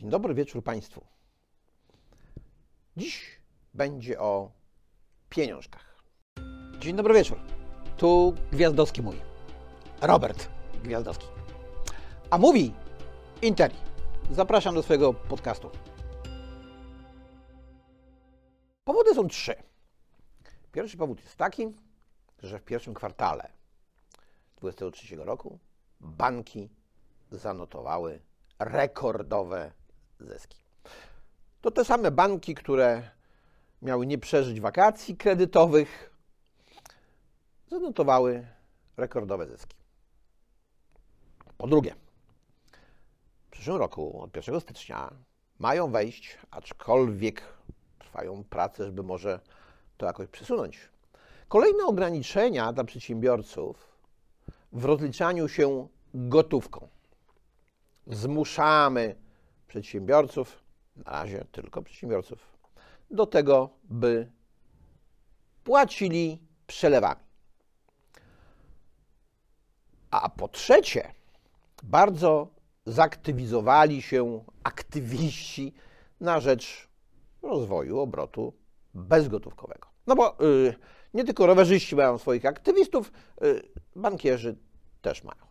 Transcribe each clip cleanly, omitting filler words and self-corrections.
Dzień dobry wieczór Państwu. Dziś będzie o pieniążkach. Dzień dobry wieczór. Tu Gwiazdowski mówi. Robert Gwiazdowski. A mówi Interii. Zapraszam do swojego podcastu. Powody są trzy. Pierwszy powód jest taki, że w pierwszym kwartale 2023 roku banki zanotowały rekordowe zyski. To te same banki, które miały nie przeżyć wakacji kredytowych, zanotowały rekordowe zyski. Po drugie, w przyszłym roku, od 1 stycznia, mają wejść, aczkolwiek trwają prace, żeby może to jakoś przesunąć, kolejne ograniczenia dla przedsiębiorców w rozliczaniu się gotówką. Zmuszamy przedsiębiorców, na razie tylko przedsiębiorców, do tego, by płacili przelewami. A po trzecie, bardzo zaktywizowali się aktywiści na rzecz rozwoju obrotu bezgotówkowego. No bo nie tylko rowerzyści mają swoich aktywistów, bankierzy też mają.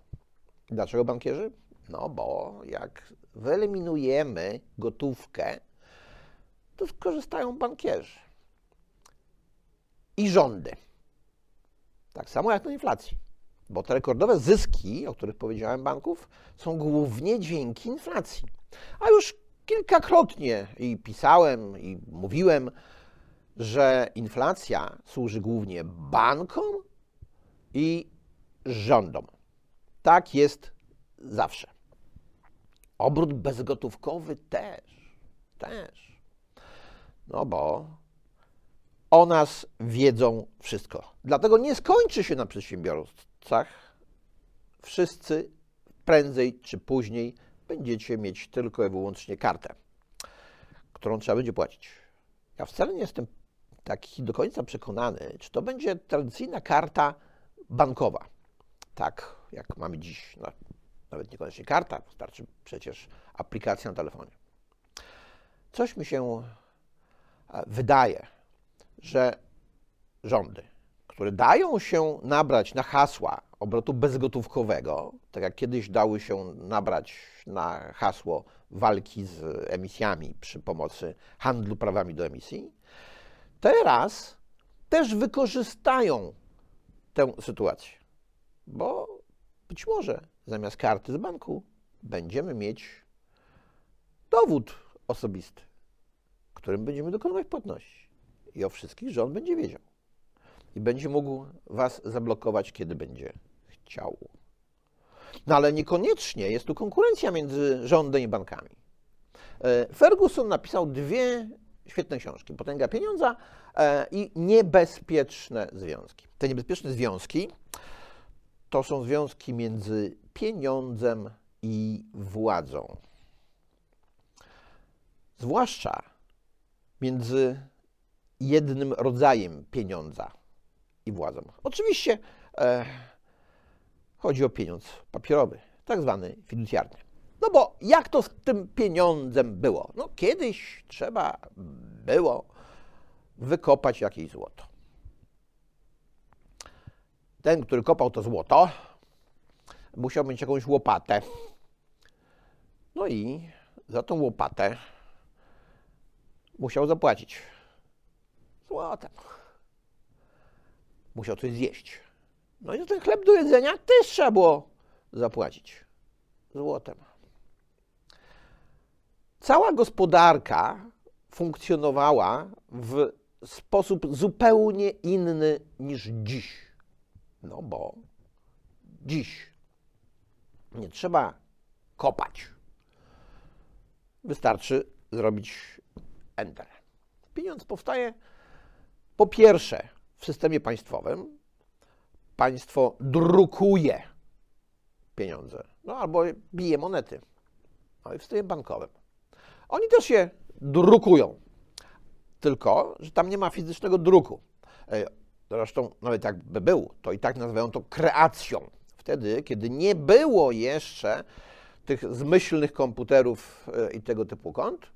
Dlaczego bankierzy? No bo jak wyeliminujemy gotówkę, to skorzystają bankierzy i rządy. Tak samo jak na inflacji, bo te rekordowe zyski, o których powiedziałem, banków, są głównie dzięki inflacji. A już kilkakrotnie i pisałem, i mówiłem, że inflacja służy głównie bankom i rządom. Tak jest zawsze. Obrót bezgotówkowy też. No bo o nas wiedzą wszystko. Dlatego nie skończy się na przedsiębiorcach. Wszyscy prędzej czy później będziecie mieć tylko i wyłącznie kartę, którą trzeba będzie płacić. Ja wcale nie jestem taki do końca przekonany, czy to będzie tradycyjna karta bankowa. Tak, jak mamy dziś. No, nawet niekoniecznie karta, wystarczy przecież aplikacja na telefonie. Coś mi się wydaje, że rządy, które dają się nabrać na hasła obrotu bezgotówkowego, tak jak kiedyś dały się nabrać na hasło walki z emisjami przy pomocy handlu prawami do emisji, teraz też wykorzystają tę sytuację, bo być może zamiast karty z banku będziemy mieć dowód osobisty, którym będziemy dokonywać płatności. I o wszystkich rząd będzie wiedział. I będzie mógł was zablokować, kiedy będzie chciał. No ale niekoniecznie jest tu konkurencja między rządem i bankami. Ferguson napisał dwie świetne książki. Potęga pieniądza i Niebezpieczne związki. Te niebezpieczne związki to są związki między pieniądzem i władzą. Zwłaszcza między jednym rodzajem pieniądza i władzą. Oczywiście chodzi o pieniądz papierowy, tak zwany fiducjarny. No bo jak to z tym pieniądzem było? No kiedyś trzeba było wykopać jakieś złoto. Ten, który kopał to złoto, musiał mieć jakąś łopatę. No i za tą łopatę musiał zapłacić złotem. Musiał coś zjeść. No i za ten chleb do jedzenia też trzeba było zapłacić złotem. Cała gospodarka funkcjonowała w sposób zupełnie inny niż dziś. No bo dziś nie trzeba kopać. Wystarczy zrobić enter. Pieniądz powstaje po pierwsze w systemie państwowym. Państwo drukuje pieniądze, no albo bije monety. No i w systemie bankowym. Oni też je drukują, tylko że tam nie ma fizycznego druku. Zresztą nawet jakby był, to i tak nazywają to kreacją. Wtedy, kiedy nie było jeszcze tych zmyślnych komputerów i tego typu kont,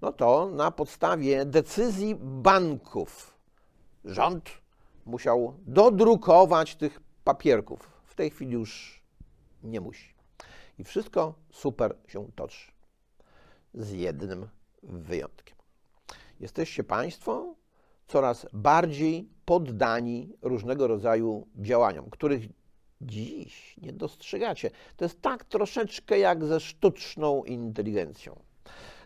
no to na podstawie decyzji banków rząd musiał dodrukować tych papierków. W tej chwili już nie musi. I wszystko super się toczy. Z jednym wyjątkiem. Jesteście Państwo coraz bardziej poddani różnego rodzaju działaniom, których dziś nie dostrzegacie. To jest tak troszeczkę jak ze sztuczną inteligencją.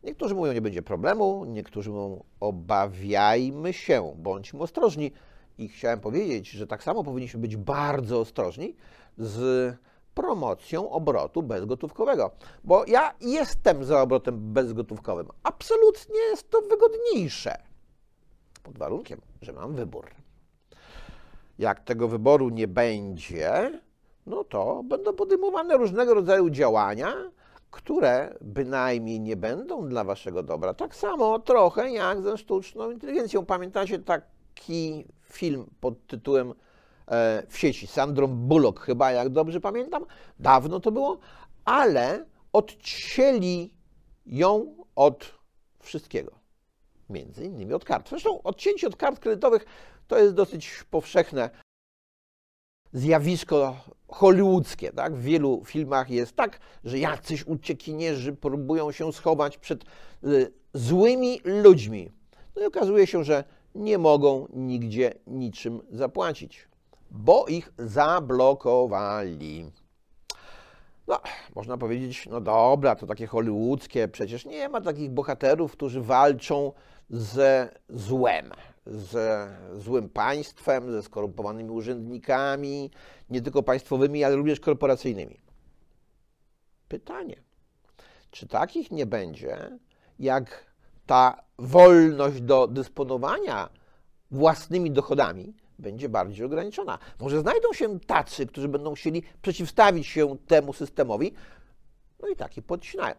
Niektórzy mówią, nie będzie problemu, niektórzy mówią, obawiajmy się, bądźmy ostrożni. I chciałem powiedzieć, że tak samo powinniśmy być bardzo ostrożni z promocją obrotu bezgotówkowego, bo ja jestem za obrotem bezgotówkowym. Absolutnie jest to wygodniejsze, pod warunkiem, że mam wybór. Jak tego wyboru nie będzie, no to będą podejmowane różnego rodzaju działania, które bynajmniej nie będą dla waszego dobra. Tak samo trochę jak ze sztuczną inteligencją. Pamiętacie taki film pod tytułem W sieci, Sandrą Bullock chyba, jak dobrze pamiętam, dawno to było, ale odcięli ją od wszystkiego, między innymi od kart. Zresztą odcięcie od kart kredytowych to jest dosyć powszechne zjawisko hollywoodzkie, tak? W wielu filmach jest tak, że jacyś uciekinierzy próbują się schować przed złymi ludźmi. No i okazuje się, że nie mogą nigdzie niczym zapłacić, bo ich zablokowali. No, można powiedzieć, no dobra, to takie hollywoodzkie, przecież nie ma takich bohaterów, którzy walczą ze złem, ze złym państwem, ze skorumpowanymi urzędnikami, nie tylko państwowymi, ale również korporacyjnymi. Pytanie, czy takich nie będzie, jak ta wolność do dysponowania własnymi dochodami będzie bardziej ograniczona. Może znajdą się tacy, którzy będą chcieli przeciwstawić się temu systemowi, no i taki podcinają.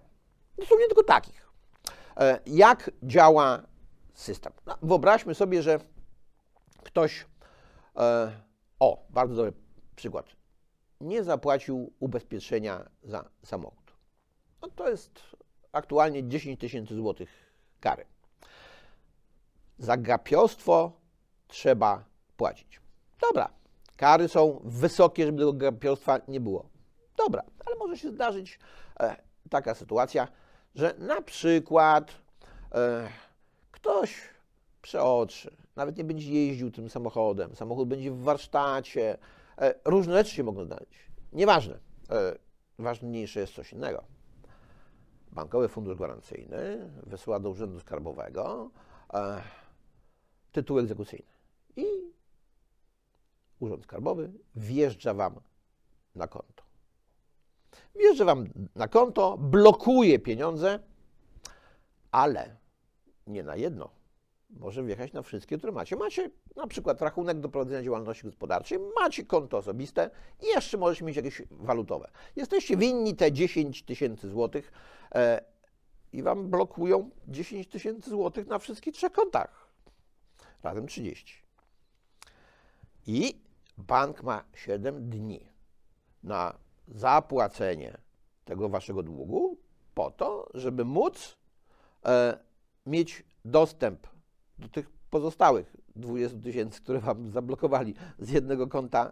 No są nie tylko takich. Jak działa system? No, wyobraźmy sobie, że ktoś, bardzo dobry przykład, nie zapłacił ubezpieczenia za samochód. No, to jest aktualnie 10 tysięcy złotych kary. Za gapiostwo trzeba płacić. Dobra, kary są wysokie, żeby tego gapiostwa nie było. Dobra, ale może się zdarzyć taka sytuacja, że na przykład ktoś przeoczy, nawet nie będzie jeździł tym samochodem, samochód będzie w warsztacie, różne rzeczy się mogą zdarzyć. Nieważne, ważniejsze jest coś innego. Bankowy fundusz gwarancyjny wysyła do Urzędu Skarbowego tytuł egzekucyjny i Urząd Skarbowy wjeżdża wam na konto. Wjeżdża wam na konto, blokuje pieniądze, ale nie na jedno. Może wjechać na wszystkie, które macie. Macie na przykład rachunek do prowadzenia działalności gospodarczej, macie konto osobiste i jeszcze możecie mieć jakieś walutowe. Jesteście winni te 10 tysięcy złotych i wam blokują 10 tysięcy złotych na wszystkich trzech kontach. Razem 30. I bank ma 7 dni na zapłacenie tego waszego długu po to, żeby móc mieć dostęp do tych pozostałych 20 tysięcy, które wam zablokowali, z jednego konta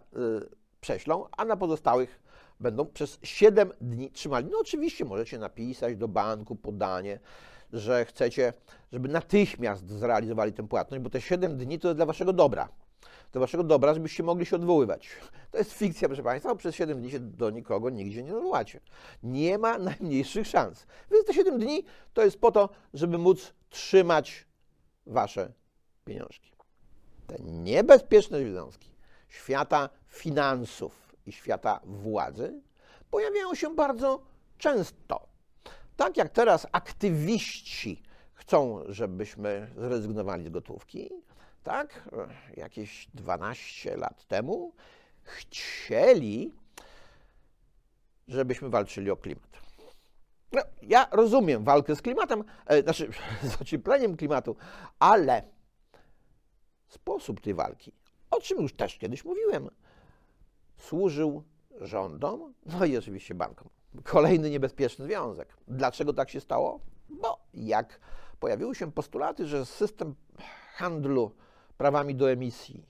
prześlą, a na pozostałych będą przez 7 dni trzymali. No oczywiście możecie napisać do banku podanie, że chcecie, żeby natychmiast zrealizowali tę płatność, bo te 7 dni to jest dla waszego dobra. Do waszego dobra, żebyście mogli się odwoływać. To jest fikcja, proszę Państwa, bo przez 7 dni się do nikogo nigdzie nie odwołacie. Nie ma najmniejszych szans. Więc te 7 dni to jest po to, żeby móc trzymać wasze pieniążki. Te niebezpieczne związki świata finansów i świata władzy pojawiają się bardzo często. Tak jak teraz aktywiści chcą, żebyśmy zrezygnowali z gotówki, tak, jakieś 12 lat temu chcieli, żebyśmy walczyli o klimat. No, ja rozumiem walkę z klimatem, z ociepleniem klimatu, ale sposób tej walki, o czym już też kiedyś mówiłem, służył rządom, no i oczywiście bankom. kolejny niebezpieczny związek. Dlaczego tak się stało? Bo jak pojawiły się postulaty, że system handlu prawami do emisji,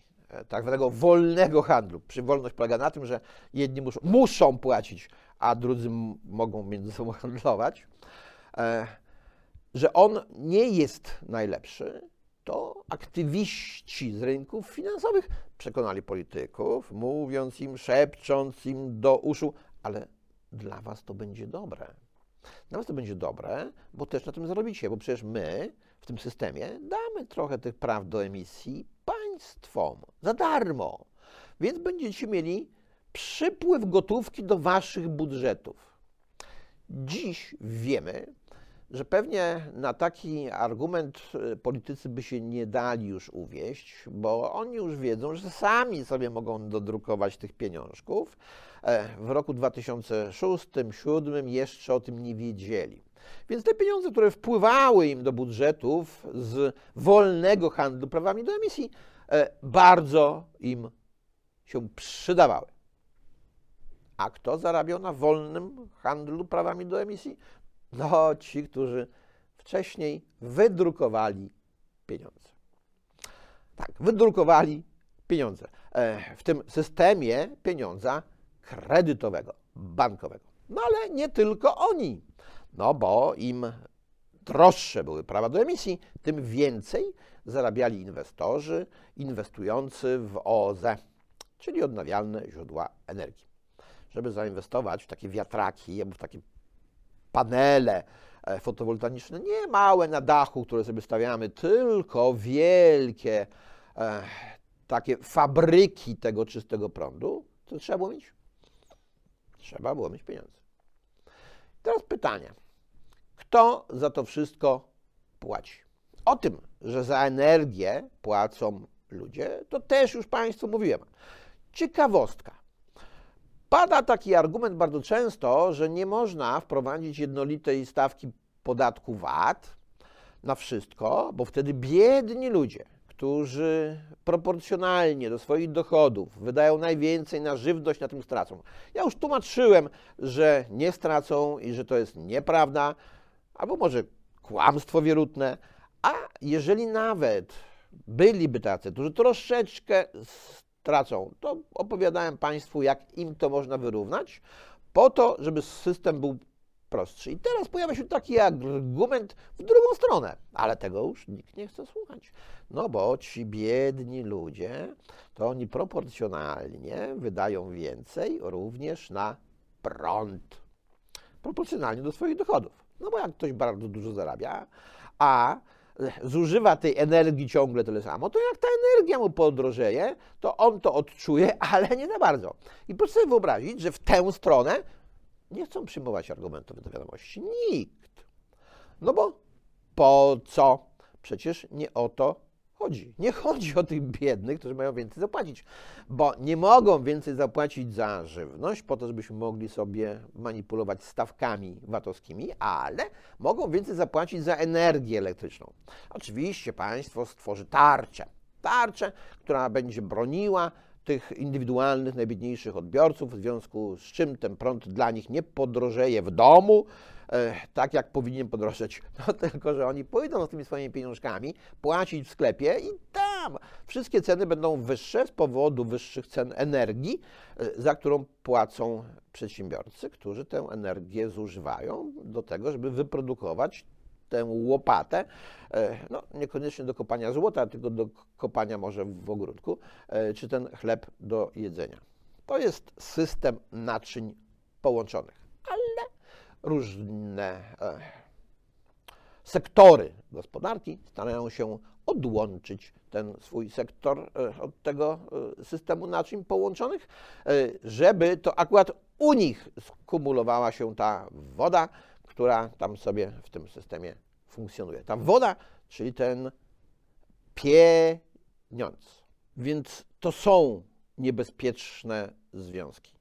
tak zwanego wolnego handlu, przy wolność polega na tym, że jedni muszą płacić, a drudzy mogą między sobą handlować, że on nie jest najlepszy, to aktywiści z rynków finansowych przekonali polityków, mówiąc im, szepcząc im do uszu, ale dla was to będzie dobre. Dla was to będzie dobre, bo też na tym zarobicie, bo przecież my w tym systemie damy trochę tych praw do emisji państwom za darmo, więc będziecie mieli przypływ gotówki do waszych budżetów. Dziś wiemy, że pewnie na taki argument politycy by się nie dali już uwieść, bo oni już wiedzą, że sami sobie mogą dodrukować tych pieniążków. W roku 2006-2007 jeszcze o tym nie wiedzieli. Więc te pieniądze, które wpływały im do budżetów z wolnego handlu prawami do emisji, bardzo im się przydawały. A kto zarabiał na wolnym handlu prawami do emisji? No, ci, którzy wcześniej wydrukowali pieniądze. Tak, wydrukowali pieniądze. W tym systemie pieniądza kredytowego, bankowego. No ale nie tylko oni, no bo im droższe były prawa do emisji, tym więcej zarabiali inwestorzy inwestujący w OZE, czyli odnawialne źródła energii. Żeby zainwestować w takie wiatraki albo w takie panele fotowoltaiczne, nie małe na dachu, które sobie stawiamy, tylko wielkie takie fabryki tego czystego prądu, to trzeba było mieć? Trzeba było mieć pieniądze. Teraz pytanie, kto za to wszystko płaci? O tym, że za energię płacą ludzie, to też już państwu mówiłem. Ciekawostka. Pada taki argument bardzo często, że nie można wprowadzić jednolitej stawki podatku VAT na wszystko, bo wtedy biedni ludzie, którzy proporcjonalnie do swoich dochodów wydają najwięcej na żywność, na tym stracą. Ja już tłumaczyłem, że nie stracą i że to jest nieprawda, albo może kłamstwo wierutne, a jeżeli nawet byliby tacy, którzy troszeczkę tracą, to opowiadałem państwu, jak im to można wyrównać, po to, żeby system był prostszy. I teraz pojawia się taki argument w drugą stronę, ale tego już nikt nie chce słuchać, no bo ci biedni ludzie, to oni proporcjonalnie wydają więcej również na prąd, proporcjonalnie do swoich dochodów, no bo jak ktoś bardzo dużo zarabia, a zużywa tej energii ciągle tyle samo, to jak ta energia mu podrożeje, to on to odczuje, ale nie za bardzo. I proszę sobie wyobrazić, że w tę stronę nie chcą przyjmować argumentów do wiadomości. Nikt. No bo po co? Przecież nie o to chodzi. Nie chodzi o tych biednych, którzy mają więcej zapłacić, bo nie mogą więcej zapłacić za żywność, po to, żebyśmy mogli sobie manipulować stawkami VAT-owskimi, ale mogą więcej zapłacić za energię elektryczną. Oczywiście państwo stworzy tarczę, która będzie broniła tych indywidualnych, najbiedniejszych odbiorców, w związku z czym ten prąd dla nich nie podrożeje w domu, tak jak powinien podrożeć, no tylko że oni pójdą z tymi swoimi pieniążkami płacić w sklepie i tam wszystkie ceny będą wyższe z powodu wyższych cen energii, za którą płacą przedsiębiorcy, którzy tę energię zużywają do tego, żeby wyprodukować tę łopatę, no niekoniecznie do kopania złota, tylko do kopania może w ogródku, czy ten chleb do jedzenia. To jest system naczyń połączonych, ale różne sektory gospodarki starają się odłączyć ten swój sektor od tego systemu naczyń połączonych, żeby to akurat u nich skumulowała się ta woda, która tam sobie w tym systemie funkcjonuje. Ta woda, czyli ten pieniądz. Więc to są niebezpieczne związki.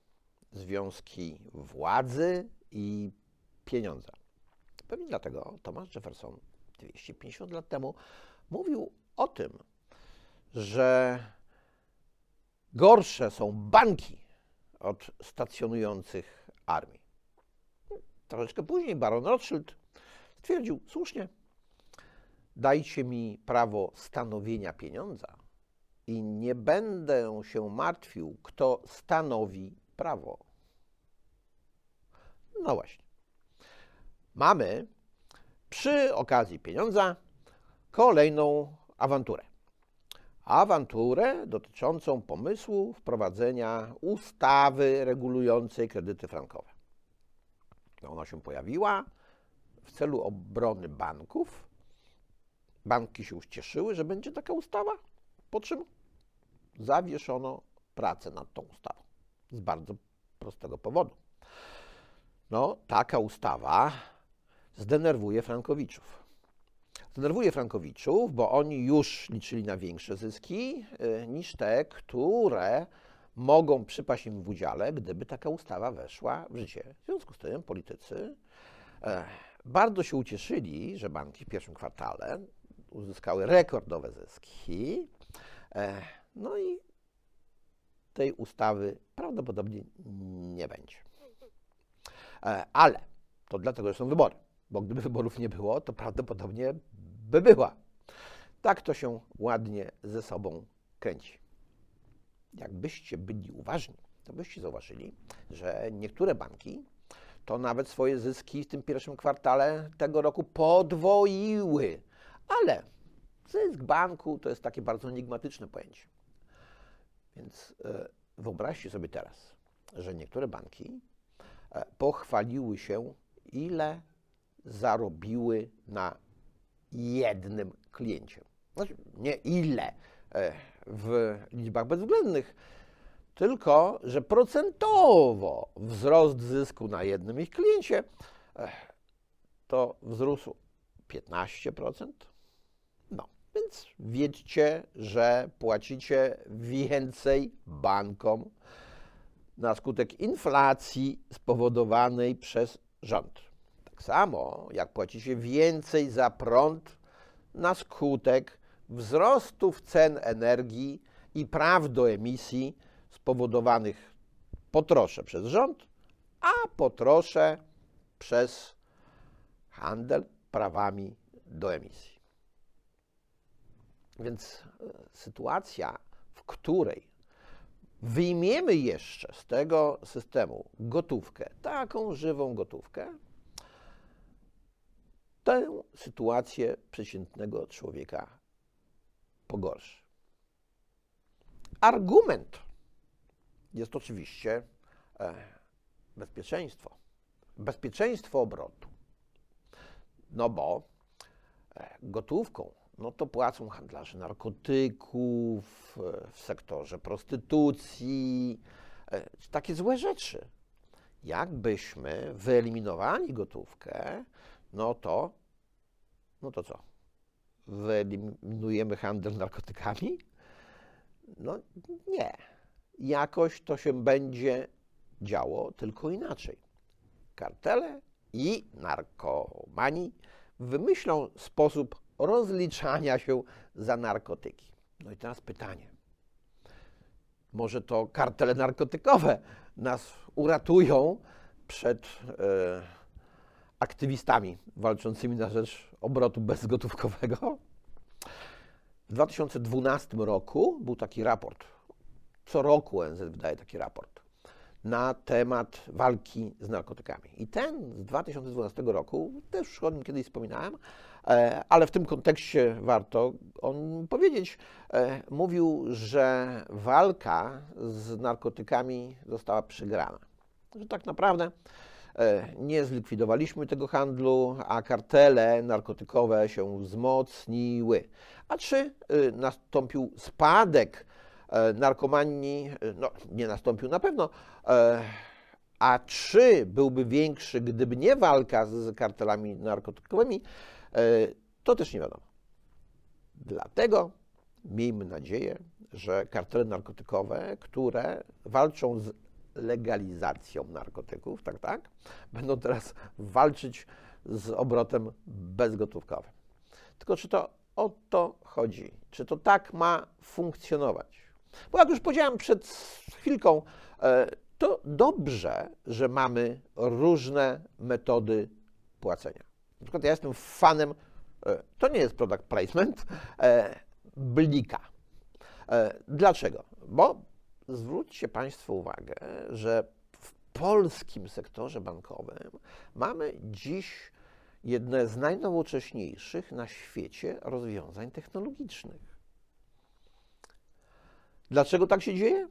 Związki władzy i pieniądza. Pewnie dlatego Thomas Jefferson 250 lat temu mówił o tym, że gorsze są banki od stacjonujących armii. Troszeczkę później baron Rothschild stwierdził słusznie: dajcie mi prawo stanowienia pieniądza i nie będę się martwił, kto stanowi prawo. No właśnie. Mamy przy okazji pieniądza kolejną awanturę. Awanturę dotyczącą pomysłu wprowadzenia ustawy regulującej kredyty frankowe. Ona się pojawiła w celu obrony banków. Banki się ucieszyły, że będzie taka ustawa, po czym zawieszono pracę nad tą ustawą. Z bardzo prostego powodu. No, taka ustawa zdenerwuje frankowiczów. Zdenerwuje frankowiczów, bo oni już liczyli na większe zyski niż te, które mogą przypaść im w udziale, gdyby taka ustawa weszła w życie. W związku z tym politycy bardzo się ucieszyli, że banki w pierwszym kwartale uzyskały rekordowe zyski. No i tej ustawy prawdopodobnie nie będzie. Ale to dlatego, że są wybory, bo gdyby wyborów nie było, to prawdopodobnie by była. Tak to się ładnie ze sobą kręci. Jakbyście byli uważni, to byście zauważyli, że niektóre banki to nawet swoje zyski w tym pierwszym kwartale tego roku podwoiły. Ale zysk banku to jest takie bardzo enigmatyczne pojęcie. Więc wyobraźcie sobie teraz, że niektóre banki pochwaliły się, ile zarobiły na jednym kliencie. Znaczy nie ile w liczbach bezwzględnych, tylko że procentowo wzrost zysku na jednym ich kliencie to wzrósł 15%. No, więc wiedzcie, że płacicie więcej bankom na skutek inflacji spowodowanej przez rząd. Tak samo jak płacicie więcej za prąd na skutek wzrostów cen energii i praw do emisji spowodowanych po trosze przez rząd, a po trosze przez handel prawami do emisji. Więc sytuacja, w której wyjmiemy jeszcze z tego systemu gotówkę, taką żywą gotówkę, tę sytuację przeciętnego człowieka pogorszy. Argument jest oczywiście bezpieczeństwo. Bezpieczeństwo obrotu. No bo gotówką no to płacą handlarze narkotyków, w sektorze prostytucji, takie złe rzeczy. Jakbyśmy wyeliminowali gotówkę, no to co? Wyeliminujemy handel narkotykami? No nie. Jakoś to się będzie działo, tylko inaczej. Kartele i narkomani wymyślą sposób rozliczania się za narkotyki. No i teraz pytanie. Może to kartele narkotykowe nas uratują przed aktywistami walczącymi na rzecz obrotu bezgotówkowego? W 2012 roku był taki raport. Co roku ONZ wydaje taki raport na temat walki z narkotykami. I ten z 2012 roku, też o nim kiedyś wspominałem, ale w tym kontekście warto o nim powiedzieć, mówił, że walka z narkotykami została przegrana. Że tak naprawdę nie zlikwidowaliśmy tego handlu, a kartele narkotykowe się wzmocniły. A czy nastąpił spadek narkomanii? No, nie nastąpił na pewno. A czy byłby większy, gdyby nie walka z kartelami narkotykowymi? To też nie wiadomo. Dlatego miejmy nadzieję, że kartele narkotykowe, które walczą z legalizacją narkotyków, tak, będą teraz walczyć z obrotem bezgotówkowym. Tylko czy to o to chodzi? Czy to tak ma funkcjonować? Bo jak już powiedziałem przed chwilką, to dobrze, że mamy różne metody płacenia. Na przykład ja jestem fanem, to nie jest product placement, Blika. Dlaczego? Bo zwróćcie Państwo uwagę, że w polskim sektorze bankowym mamy dziś jedne z najnowocześniejszych na świecie rozwiązań technologicznych. Dlaczego tak się dzieje?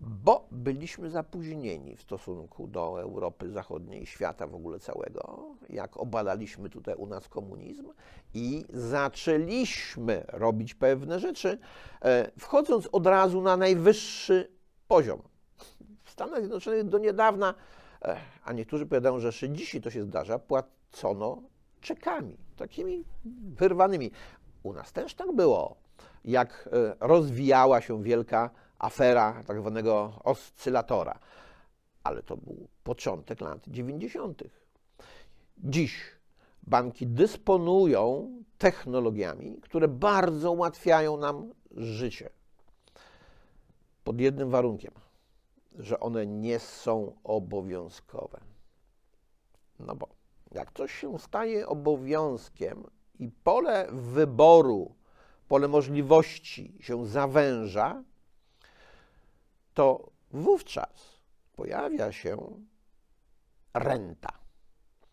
Bo byliśmy zapóźnieni w stosunku do Europy Zachodniej, świata w ogóle całego, jak obalaliśmy tutaj u nas komunizm i zaczęliśmy robić pewne rzeczy, wchodząc od razu na najwyższy poziom. W Stanach Zjednoczonych do niedawna, a niektórzy powiadają, że jeszcze dzisiaj to się zdarza, płacono czekami, takimi wyrwanymi. U nas też tak było, jak rozwijała się wielka afera tak zwanego oscylatora, ale to był początek lat 90. Dziś banki dysponują technologiami, które bardzo ułatwiają nam życie. Pod jednym warunkiem, że one nie są obowiązkowe. No bo jak coś się staje obowiązkiem i pole wyboru, pole możliwości się zawęża, to wówczas pojawia się renta.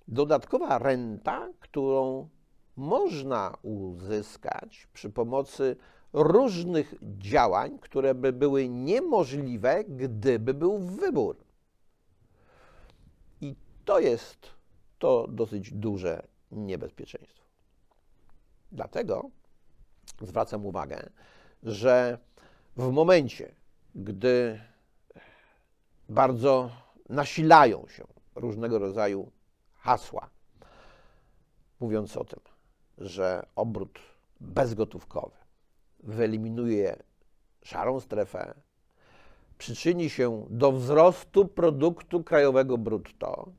Dodatkowa renta, którą można uzyskać przy pomocy różnych działań, które by były niemożliwe, gdyby był wybór. I to jest to dosyć duże niebezpieczeństwo. Dlatego zwracam uwagę, że w momencie, gdy bardzo nasilają się różnego rodzaju hasła, mówiąc o tym, że obrót bezgotówkowy wyeliminuje szarą strefę, przyczyni się do wzrostu produktu krajowego brutto,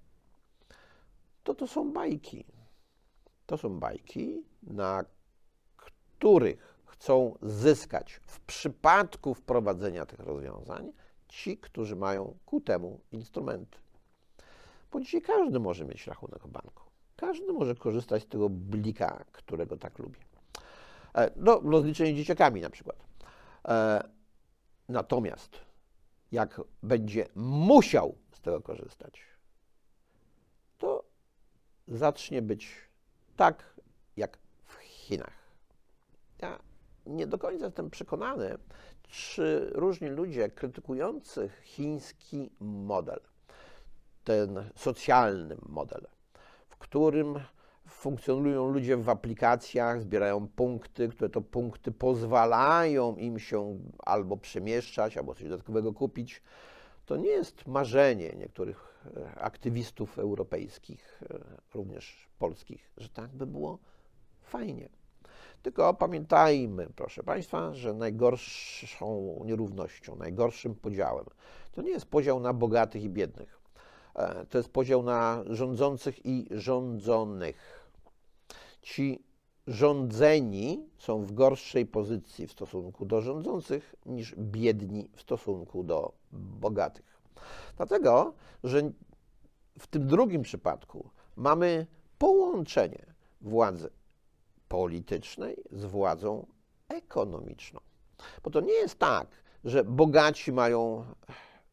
to są bajki. To są bajki, na których chcą zyskać w przypadku wprowadzenia tych rozwiązań ci, którzy mają ku temu instrumenty. Bo dzisiaj każdy może mieć rachunek w banku. Każdy może korzystać z tego blika, którego tak lubi. No, rozliczenie dzieciakami na przykład. Natomiast jak będzie musiał z tego korzystać, to zacznie być tak jak w Chinach. Ja nie do końca jestem przekonany, czy różni ludzie krytykujący chiński model, ten socjalny model, w którym funkcjonują ludzie w aplikacjach, zbierają punkty, które to punkty pozwalają im się albo przemieszczać, albo coś dodatkowego kupić, to nie jest marzenie niektórych aktywistów europejskich, również polskich, że tak by było fajnie. Tylko pamiętajmy, proszę Państwa, że najgorszą nierównością, najgorszym podziałem to nie jest podział na bogatych i biednych. To jest podział na rządzących i rządzonych. Ci rządzeni są w gorszej pozycji w stosunku do rządzących niż biedni w stosunku do bogatych. Dlatego, że w tym drugim przypadku mamy połączenie władzy politycznej z władzą ekonomiczną. Bo to nie jest tak, że bogaci mają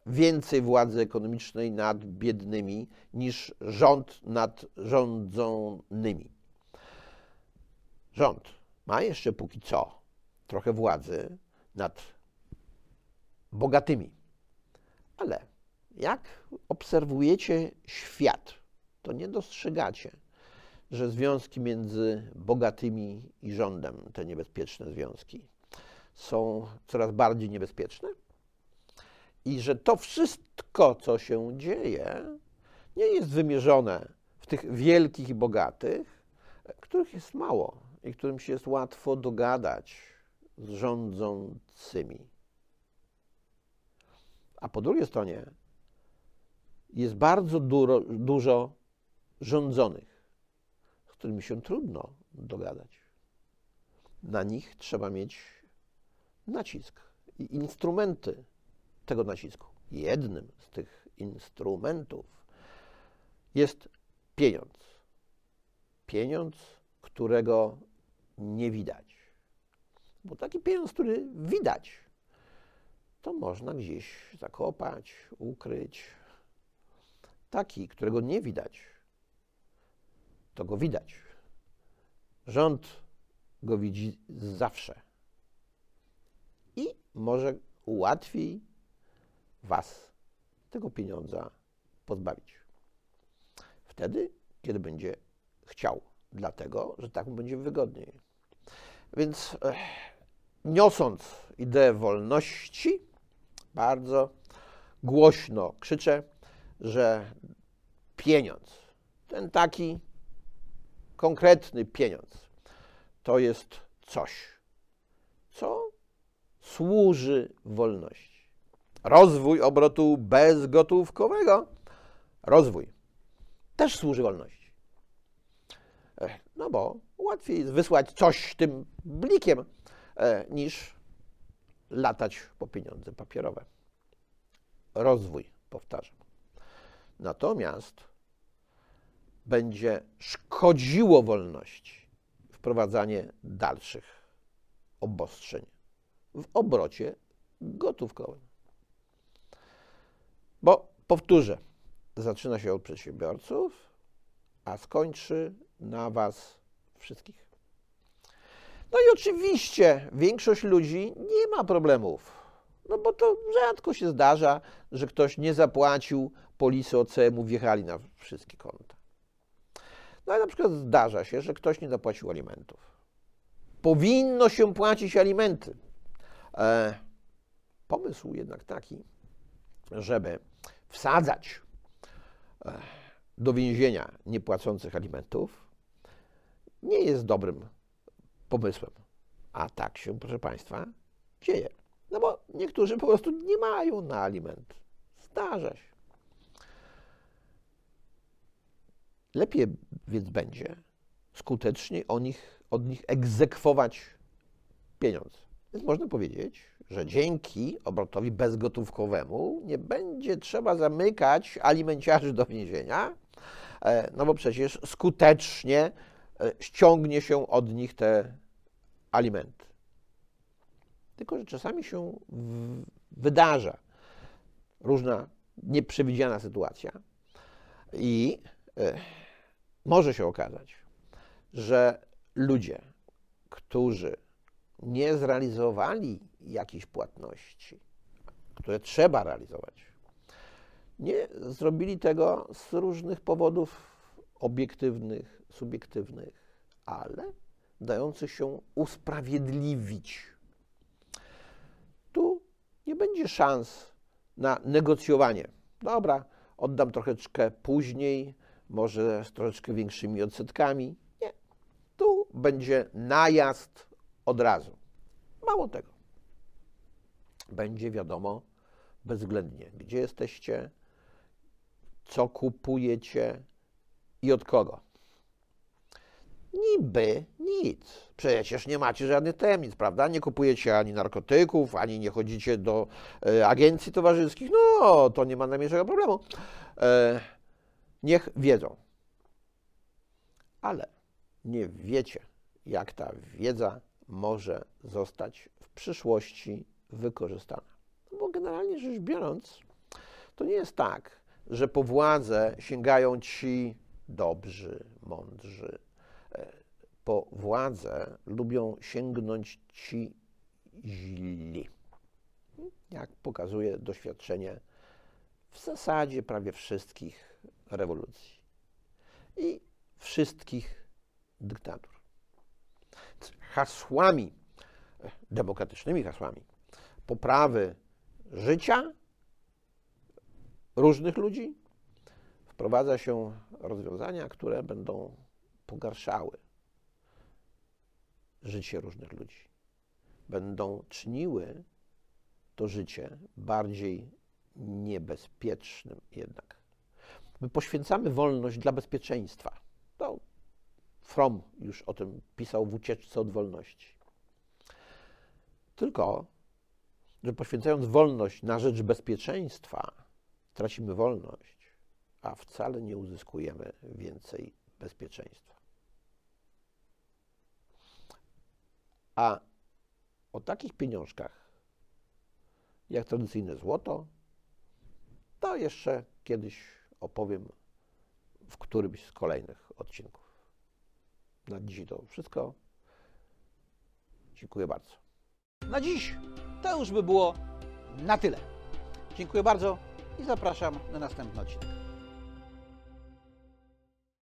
więcej władzy ekonomicznej nad biednymi niż rząd nad rządzonymi. Rząd ma jeszcze póki co trochę władzy nad bogatymi. Ale jak obserwujecie świat, to nie dostrzegacie, że związki między bogatymi i rządem, te niebezpieczne związki, są coraz bardziej niebezpieczne i że to wszystko, co się dzieje, nie jest wymierzone w tych wielkich i bogatych, których jest mało i którym się jest łatwo dogadać z rządzącymi. A po drugiej stronie jest bardzo dużo rządzonych, z którymi się trudno dogadać. Na nich trzeba mieć nacisk i instrumenty tego nacisku. Jednym z tych instrumentów jest pieniądz. Pieniądz, którego nie widać. Bo taki pieniądz, który widać, to można gdzieś zakopać, ukryć. Taki, którego nie widać, to go widać. Rząd go widzi zawsze i może ułatwi was tego pieniądza pozbawić. Wtedy, kiedy będzie chciał, dlatego, że tak mu będzie wygodniej. Więc niosąc ideę wolności, bardzo głośno krzyczę, że pieniądz, ten taki konkretny pieniądz, to jest coś, co służy wolności. Rozwój obrotu bezgotówkowego, rozwój też służy wolności. No bo łatwiej jest wysłać coś tym blikiem, niż latać po pieniądze papierowe. Rozwój, powtarzam. Natomiast będzie szkodziło wolności wprowadzanie dalszych obostrzeń w obrocie gotówkowym. Bo, powtórzę, zaczyna się od przedsiębiorców, a skończy na was wszystkich. No i oczywiście większość ludzi nie ma problemów, no bo to rzadko się zdarza, że ktoś nie zapłacił polisy OZE, mu wjechali na wszystkie konta. No ale na przykład zdarza się, że ktoś nie zapłacił alimentów. Powinno się płacić alimenty. Pomysł jednak taki, żeby wsadzać do więzienia niepłacących alimentów, nie jest dobrym pomysłem. A tak się, proszę Państwa, dzieje. No bo niektórzy po prostu nie mają na aliment. Zdarza się. Lepiej więc będzie skutecznie od nich egzekwować pieniądz. Więc można powiedzieć, że dzięki obrotowi bezgotówkowemu nie będzie trzeba zamykać alimenciarzy do więzienia, no bo przecież skutecznie ściągnie się od nich te alimenty. Tylko że czasami się wydarza różna nieprzewidziana sytuacja i może się okazać, że ludzie, którzy nie zrealizowali jakiejś płatności, które trzeba realizować, nie zrobili tego z różnych powodów obiektywnych, subiektywnych, ale dających się usprawiedliwić. Tu nie będzie szans na negocjowanie. Dobra, oddam troszeczkę później, może z troszeczkę większymi odsetkami. Nie. Tu będzie najazd od razu. Mało tego. Będzie wiadomo bezwzględnie, gdzie jesteście, co kupujecie i od kogo. Niby nic. Przecież nie macie żadnych tajemnic, prawda? Nie kupujecie ani narkotyków, ani nie chodzicie do agencji towarzyskich. No, to nie ma najmniejszego problemu. Niech wiedzą. Ale nie wiecie, jak ta wiedza może zostać w przyszłości wykorzystana. Bo generalnie rzecz biorąc, to nie jest tak, że po władzę sięgają ci dobrzy, mądrzy. Po władzę lubią sięgnąć ci źli. Jak pokazuje doświadczenie w zasadzie prawie wszystkich rewolucji i wszystkich dyktatur. Hasłami, demokratycznymi hasłami poprawy życia różnych ludzi wprowadza się rozwiązania, które będą pogarszały życie różnych ludzi. Będą czyniły to życie bardziej niebezpiecznym jednak. My poświęcamy wolność dla bezpieczeństwa. To Fromm już o tym pisał w Ucieczce od Wolności. Tylko, że poświęcając wolność na rzecz bezpieczeństwa, tracimy wolność, a wcale nie uzyskujemy więcej bezpieczeństwa. A o takich pieniążkach, jak tradycyjne złoto, to jeszcze kiedyś opowiem w którymś z kolejnych odcinków. Na dziś to wszystko. Dziękuję bardzo. Na dziś to już by było na tyle. Dziękuję bardzo i zapraszam na następny odcinek.